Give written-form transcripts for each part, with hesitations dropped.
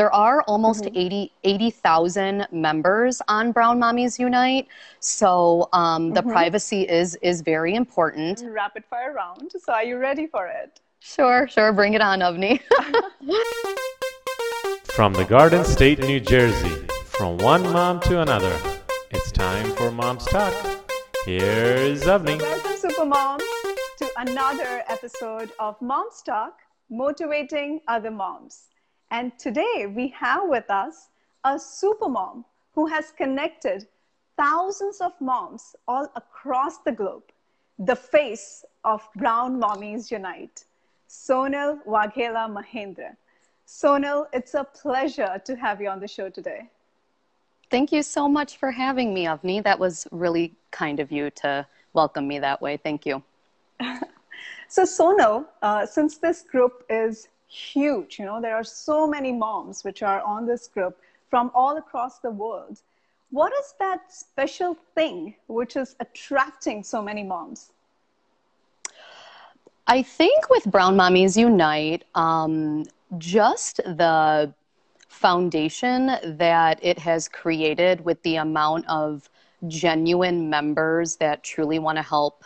There are almost 80,000 members on Brown Mommies Unite. So the privacy is very important. Rapid fire round. So are you ready for it? Sure, sure. Bring it on, Avni. From the Garden State, New Jersey, from one mom to another, it's time for Mom's Talk. Here's Avni. Welcome, Super Moms, to another episode of Mom's Talk, motivating other moms. And today we have with us a super mom who has connected thousands of moms all across the globe, the face of Brown Mommies Unite, Sonul Vaghela Mahendra. Sonul, it's a pleasure to have you on the show today. Thank you so much for having me, Avni. That was really kind of you to welcome me that way. Thank you. So Sonul, since this group is huge, you know, there are so many moms which are on this group from all across the world. What is that special thing which is attracting so many moms? I think with Brown Mommies Unite, just the foundation that it has created with the amount of genuine members that truly want to help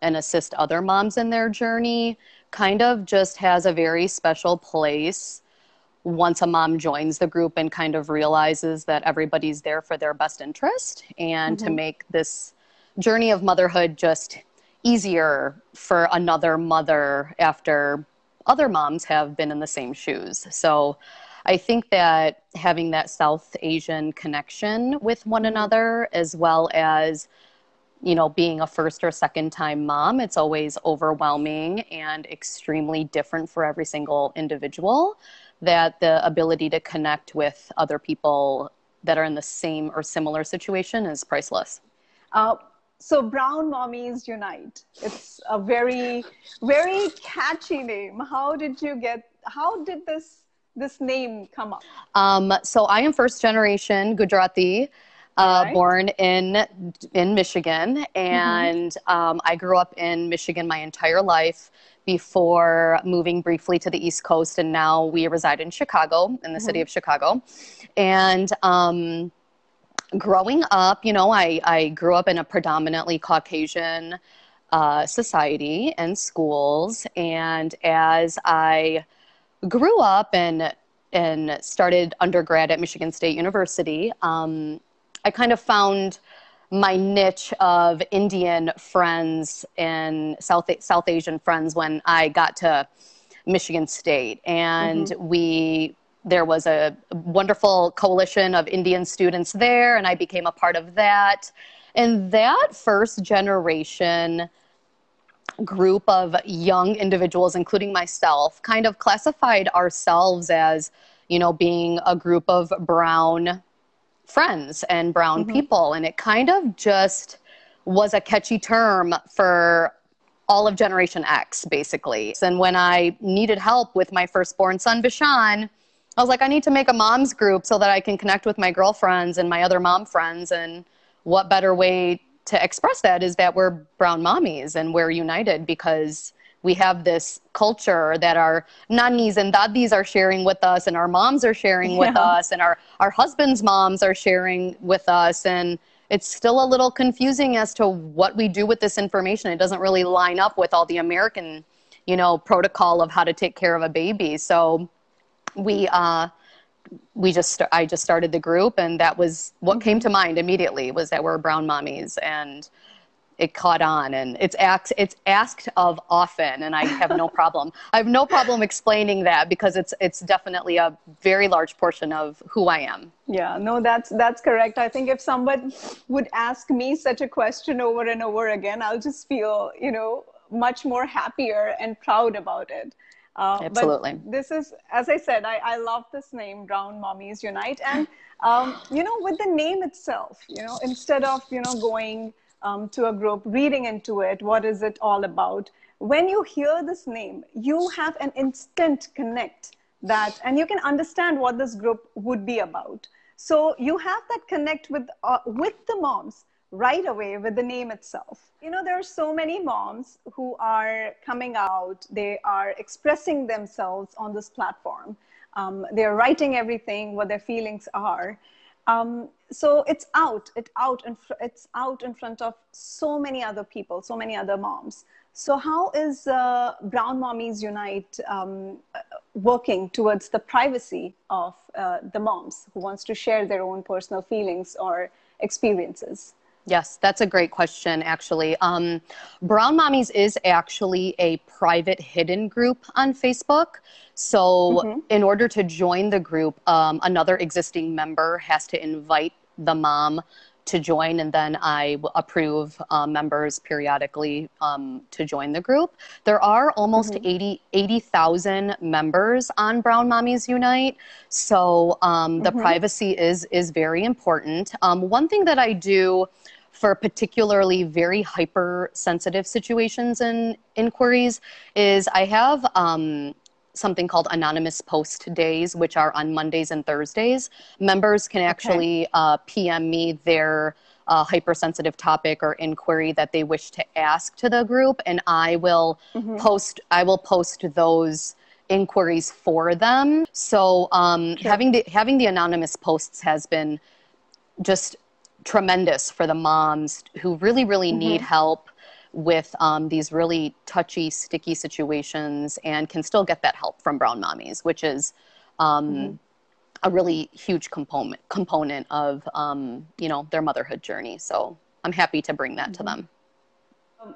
and assist other moms in their journey kind of just has a very special place once a mom joins the group and kind of realizes that everybody's there for their best interest and to make this journey of motherhood just easier for another mother after other moms have been in the same shoes. So I think that having that South Asian connection with one another, as well as, you know, being a first or second time mom, it's always overwhelming and extremely different for every single individual, that the ability to connect with other people that are in the same or similar situation is priceless. So Brown Mommies Unite, it's a very, very catchy name. How did this name come up? So I am first generation Gujarati, born in Michigan, and I grew up in Michigan my entire life before moving briefly to the East Coast, and now we reside in Chicago, in the city of Chicago. And growing up, you know, I grew up in a predominantly Caucasian society and schools, and as I grew up and started undergrad at Michigan State University, I kind of found my niche of Indian friends and South Asian friends when I got to Michigan State. And there was a wonderful coalition of Indian students there, and I became a part of that. And that first generation group of young individuals, including myself, kind of classified ourselves as, you know, being a group of brown friends and brown people. And it kind of just was a catchy term for all of Generation X, basically. And when I needed help with my firstborn son, Vishan, I was like, I need to make a mom's group so that I can connect with my girlfriends and my other mom friends. And what better way to express that is that we're brown mommies and we're united because we have this culture that our nannies and dadis are sharing with us, and our moms are sharing with us, and our husbands' moms are sharing with us. And it's still a little confusing as to what we do with this information. It doesn't really line up with all the American, you know, protocol of how to take care of a baby. So I just started the group, and that was what came to mind immediately, was that we're brown mommies. And it caught on, and it's asked of often, and I have no problem. I have no problem explaining that because it's definitely a very large portion of who I am. Yeah, no, that's correct. I think if someone would ask me such a question over and over again, I'll just feel, you know, much more happier and proud about it. Absolutely. But this is, as I said, I love this name, Brown Mommies Unite. And, you know, with the name itself, you know, instead of, you know, going to a group, reading into it, what is it all about? When you hear this name, you have an instant connect that, and you can understand what this group would be about. So you have that connect with the moms right away with the name itself. You know, there are so many moms who are coming out, they are expressing themselves on this platform. They're writing everything, what their feelings are. So it's out in front of so many other people, so many other moms. So how is Brown Mommies Unite working towards the privacy of the moms who wants to share their own personal feelings or experiences? Yes, that's a great question, actually. Brown Mommies is actually a private hidden group on Facebook. So in order to join the group, another existing member has to invite the mom to join, and then I approve members periodically to join the group. There are almost 80,000 members on Brown Mommies Unite, so the privacy is very important. One thing that I do for particularly very hypersensitive situations and inquiries is I have something called anonymous post days, which are on Mondays and Thursdays. Members can actually PM me their hypersensitive topic or inquiry that they wish to ask to the group, and I will post those inquiries for them. So having the anonymous posts has been just tremendous for the moms who really need help with these really touchy, sticky situations, and can still get that help from Brown Mommies, which is a really huge component of you know, their motherhood journey. So I'm happy to bring that to them.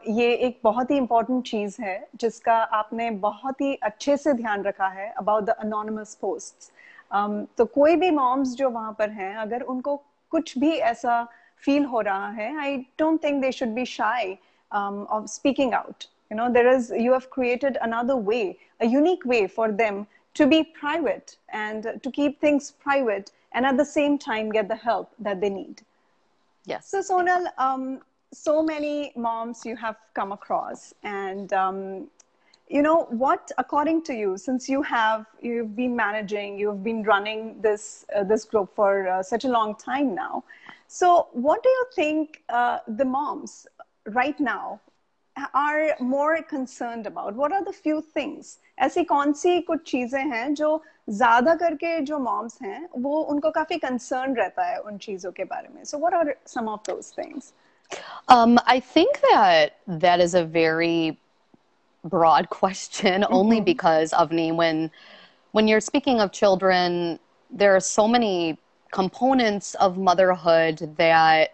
ये एक बहुत ही important चीज है जिसका आपने बहुत ही अच्छे से ध्यान रखा है about the anonymous posts. तो कोई भी moms जो वहाँ पर हैं, अगर उनको कुछ भी ऐसा feel हो रहा है, I don't think they should be shy of speaking out. You know, you have created another way, a unique way for them to be private and to keep things private, and at the same time get the help that they need. Yes. So Sonul, so many moms you have come across, and you know what, according to you, since you've been managing, you've been running this group for such a long time now, so what do you think the moms right now are more concerned about? What are the few things, ऐसी कौन सी कुछ चीजें हैं जो ज़्यादा करके जो moms हैं वो उनको काफी concern रहता है उन चीजों के बारे में? So what are some of those things? I think that is a very broad question, only because, Avni, when you're speaking of children, there are so many components of motherhood that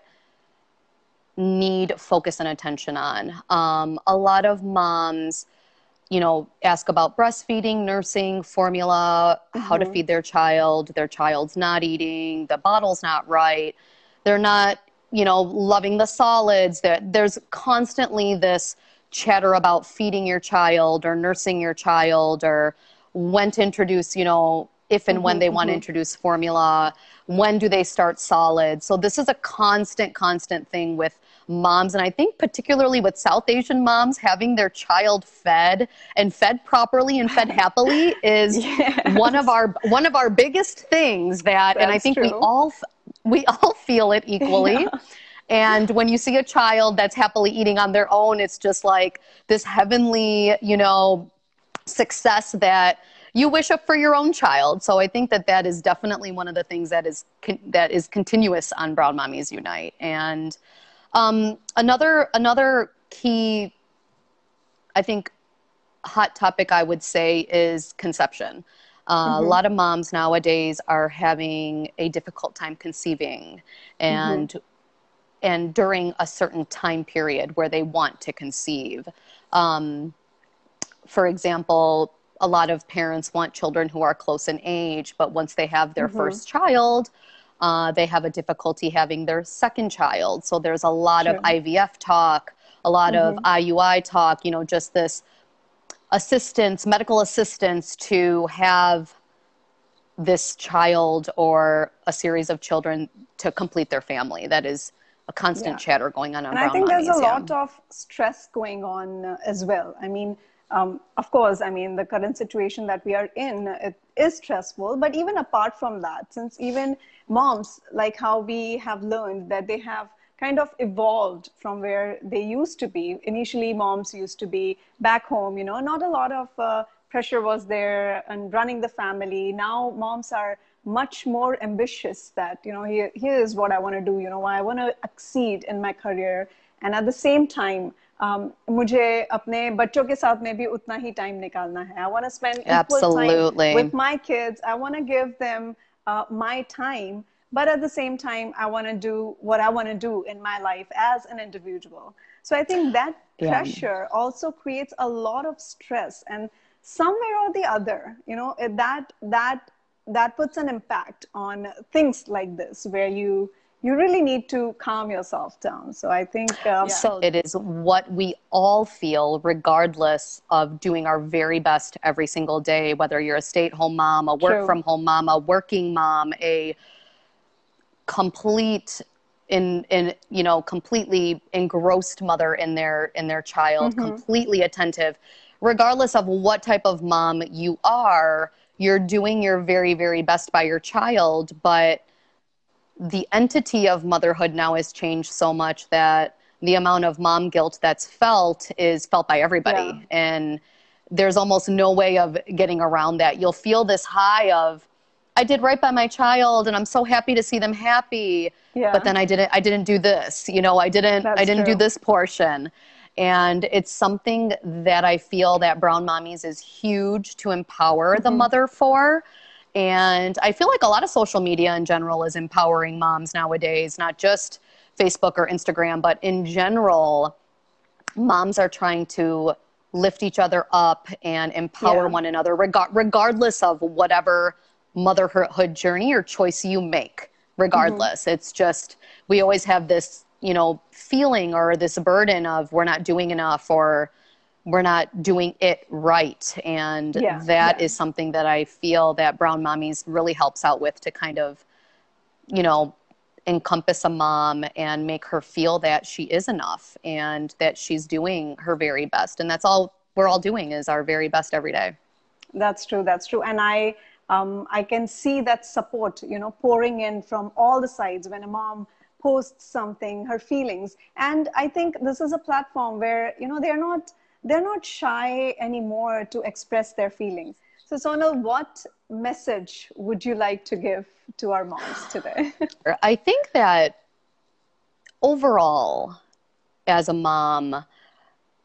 need focus and attention on. A lot of moms, you know, ask about breastfeeding, nursing, formula, how to feed their child's not eating, the bottle's not right, they're not, you know, loving the solids. There's constantly this chatter about feeding your child or nursing your child, or when to introduce, you know, if and when they want to introduce formula, when do they start solids. So this is a constant thing with moms, and I think particularly with South Asian moms, having their child fed and fed properly and fed happily is one of our biggest things that That's and I think true. we all feel it equally. Yeah. And when you see a child that's happily eating on their own, it's just like this heavenly, you know, success that you wish up for your own child. So I think that is definitely one of the things that is continuous on Brown Mommies Unite. And another key, I think, hot topic I would say is conception. A lot of moms nowadays are having a difficult time conceiving, and during a certain time period where they want to conceive. For example, a lot of parents want children who are close in age, but once they have their first child, they have a difficulty having their second child. So there's a lot of IVF talk, a lot of IUI talk, you know, just this assistance, medical assistance to have this child or a series of children to complete their family. That is a constant chatter going on. And Brown I think there's a lot of stress going on as well. I mean, of course, I mean, the current situation that we are in, it is stressful, but even apart from that, since even moms, like how we have learned that they have kind of evolved from where they used to be. Initially, moms used to be back home, you know, not a lot of pressure was there and running the family. Now moms are much more ambitious that, you know, here is what I want to do. You know, I want to succeed in my career. And at the same time, मुझे अपने बच्चों के साथ में भी उतना ही time निकालना है. I want to spend equal time with my kids. I want to give them my time. But at the same time, I want to do what I want to do in my life as an individual. So I think that pressure also creates a lot of stress. And somewhere or the other, you know, that puts an impact on things like this, where you really need to calm yourself down. So I think so it is what we all feel, regardless of doing our very best every single day, whether you're a stay-at-home mom, a work-from-home mom, a working mom, a complete completely engrossed mother in their child, completely attentive. Regardless of what type of mom you are, you're doing your very, very best by your child, but the entity of motherhood now has changed so much that the amount of mom guilt that's felt is felt by everybody. Yeah. And there's almost no way of getting around that. You'll feel this high of, I did right by my child and I'm so happy to see them happy. Yeah. But then I didn't do this, you know, I didn't do this portion. And it's something that I feel that Brown Mommies is huge to empower the mother for. And I feel like a lot of social media in general is empowering moms nowadays, not just Facebook or Instagram, but in general, moms are trying to lift each other up and empower one another, regardless of whatever motherhood journey or choice you make, regardless. It's just, we always have this, you know, feeling or this burden of we're not doing enough or we're not doing it right. And that is something that I feel that Brown Mommies really helps out with, to kind of, you know, encompass a mom and make her feel that she is enough and that she's doing her very best. And that's all we're all doing, is our very best every day. That's true. That's true. And I can see that support, you know, pouring in from all the sides when a mom posts something, her feelings. And I think this is a platform where, you know, they're not shy anymore to express their feelings. So Sonul, what message would you like to give to our moms today? I think that overall, as a mom,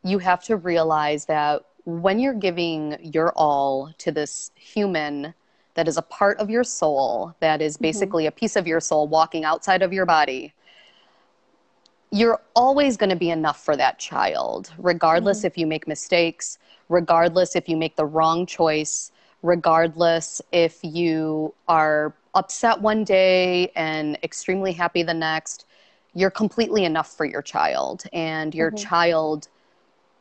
you have to realize that when you're giving your all to this human that is a part of your soul, that is basically a piece of your soul walking outside of your body, you're always going to be enough for that child, regardless if you make mistakes, regardless if you make the wrong choice, regardless if you are upset one day and extremely happy the next. You're completely enough for your child, and your child,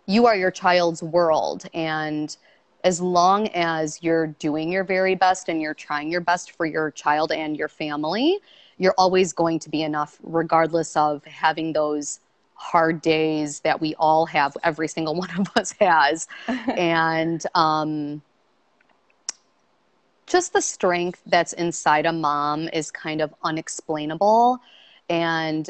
you are your child's world. And as long as you're doing your very best and you're trying your best for your child and your family, you're always going to be enough, regardless of having those hard days that we all have, every single one of us has. And just the strength that's inside a mom is kind of unexplainable. And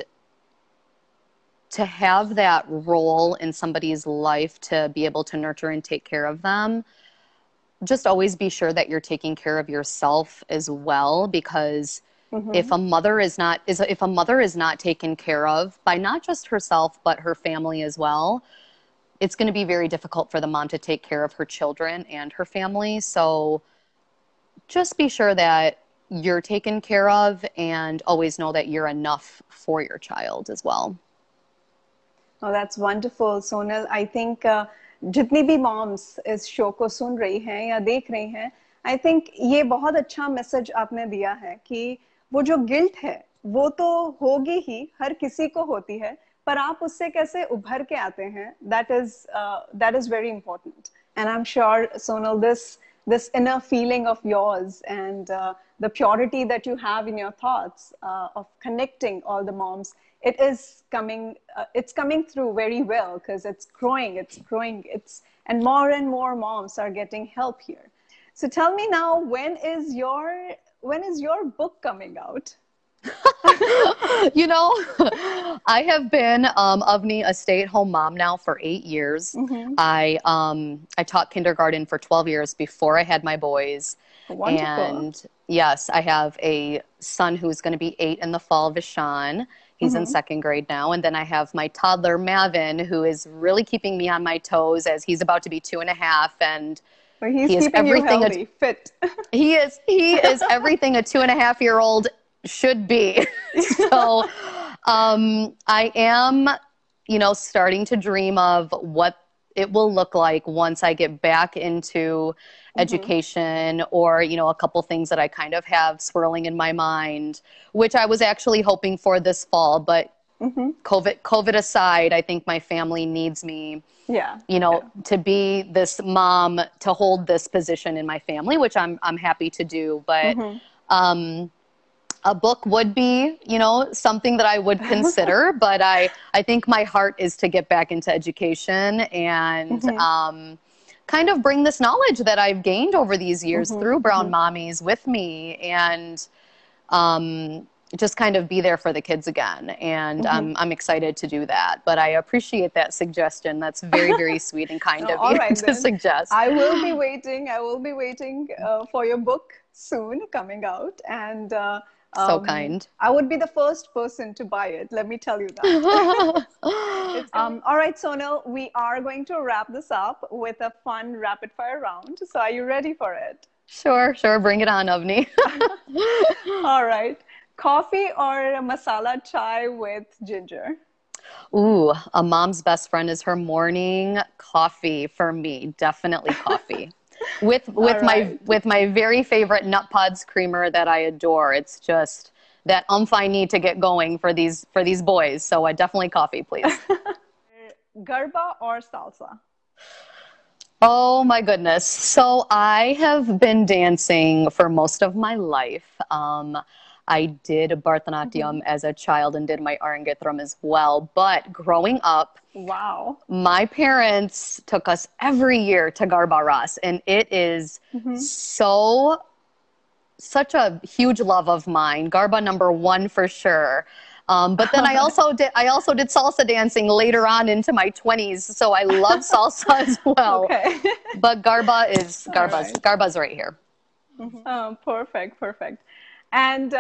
to have that role in somebody's life, to be able to nurture and take care of them, just always be sure that you're taking care of yourself as well, because if a mother is not taken care of by not just herself but her family as well, it's going to be very difficult for the mom to take care of her children and her family. So just be sure that you're taken care of, and always know that you're enough for your child as well. Oh, that's wonderful, Sonul. I think जितनी भी moms इस show को सुन रही हैं या देख रही हैं, I think ये बहुत अच्छा message आपने दिया है कि वो जो guilt है, वो तो होगी ही, हर किसी को होती है, पर आप उससे कैसे उभर के आते हैं, that is very important. And I'm sure, Sonul, this inner feeling of yours and the purity that you have in your thoughts of connecting all the moms, it is coming, it's coming through very well, because it's growing, and more moms are getting help here. So tell me now, when is your book coming out? You know, I have been, Avni, a stay-at-home mom now for 8 years. Mm-hmm. I taught kindergarten for 12 years before I had my boys. Wonderful. And yes, I have a son who's going to be 8 in the fall, Vishan. He's mm-hmm. in second grade now. And then I have my toddler, Mavin, who is really keeping me on my toes as he's about to be 2.5. And well, he is keeping you healthy, fit. He is everything a 2.5-year-old should be. So I am, you know, starting to dream of what it will look like once I get back into mm-hmm. education, or, you know, a couple things that I kind of have swirling in my mind, which I was actually hoping for this fall, but mm-hmm. COVID aside, I think my family needs me, yeah, you know, yeah. to be this mom, to hold this position in my family, which I'm happy to do. But mm-hmm. A book would be, you know, something that I would consider, but I think my heart is to get back into education and mm-hmm. Kind of bring this knowledge that I've gained over these years mm-hmm. through Brown mm-hmm. Mommies with me, and just kind of be there for the kids again. And mm-hmm. I'm excited to do that. But I appreciate that suggestion. That's very, very sweet and kind of you to suggest. I will be waiting. I will be waiting for your book soon coming out. And so kind. I would be the first person to buy it. Let me tell you that. All right, Sonul, we are going to wrap this up with a fun rapid fire round. So are you ready for it? Sure, sure. Bring it on, Avni. All right. Coffee or masala chai with ginger? Ooh, a mom's best friend is her morning coffee for me. Definitely coffee. With right. my very favorite Nut Pods creamer that I adore. It's just that I need to get going for these boys. So definitely coffee, please. Garba or salsa? Oh my goodness. So I have been dancing for most of my life. I did Bharatanatyam mm-hmm. as a child and did my Arangetram as well. But growing up, wow, my parents took us every year to Garba Ras, and it is mm-hmm. such a huge love of mine. Garba #1 for sure. But then I also did salsa dancing later on into my 20s, so I love salsa as well. Okay. But Garba's right here. Mm-hmm. Oh, perfect, perfect. And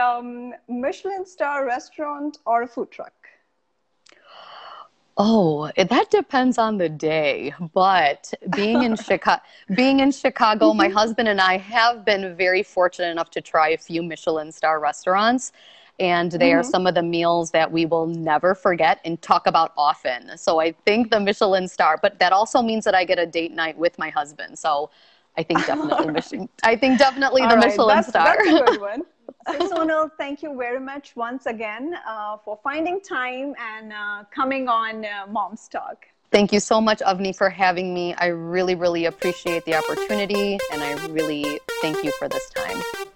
Michelin star restaurant or food truck? Oh, that depends on the day. But being in Chicago, my husband and I have been very fortunate enough to try a few Michelin star restaurants. And they mm-hmm. are some of the meals that we will never forget and talk about often. So I think the Michelin star, but that also means that I get a date night with my husband. So I think definitely, right. I think definitely all the right. Michelin star. That's a good one. So, Sonul, thank you very much once again for finding time and coming on Mom's Talk. Thank you so much, Avni, for having me. I really, really appreciate the opportunity, and I really thank you for this time.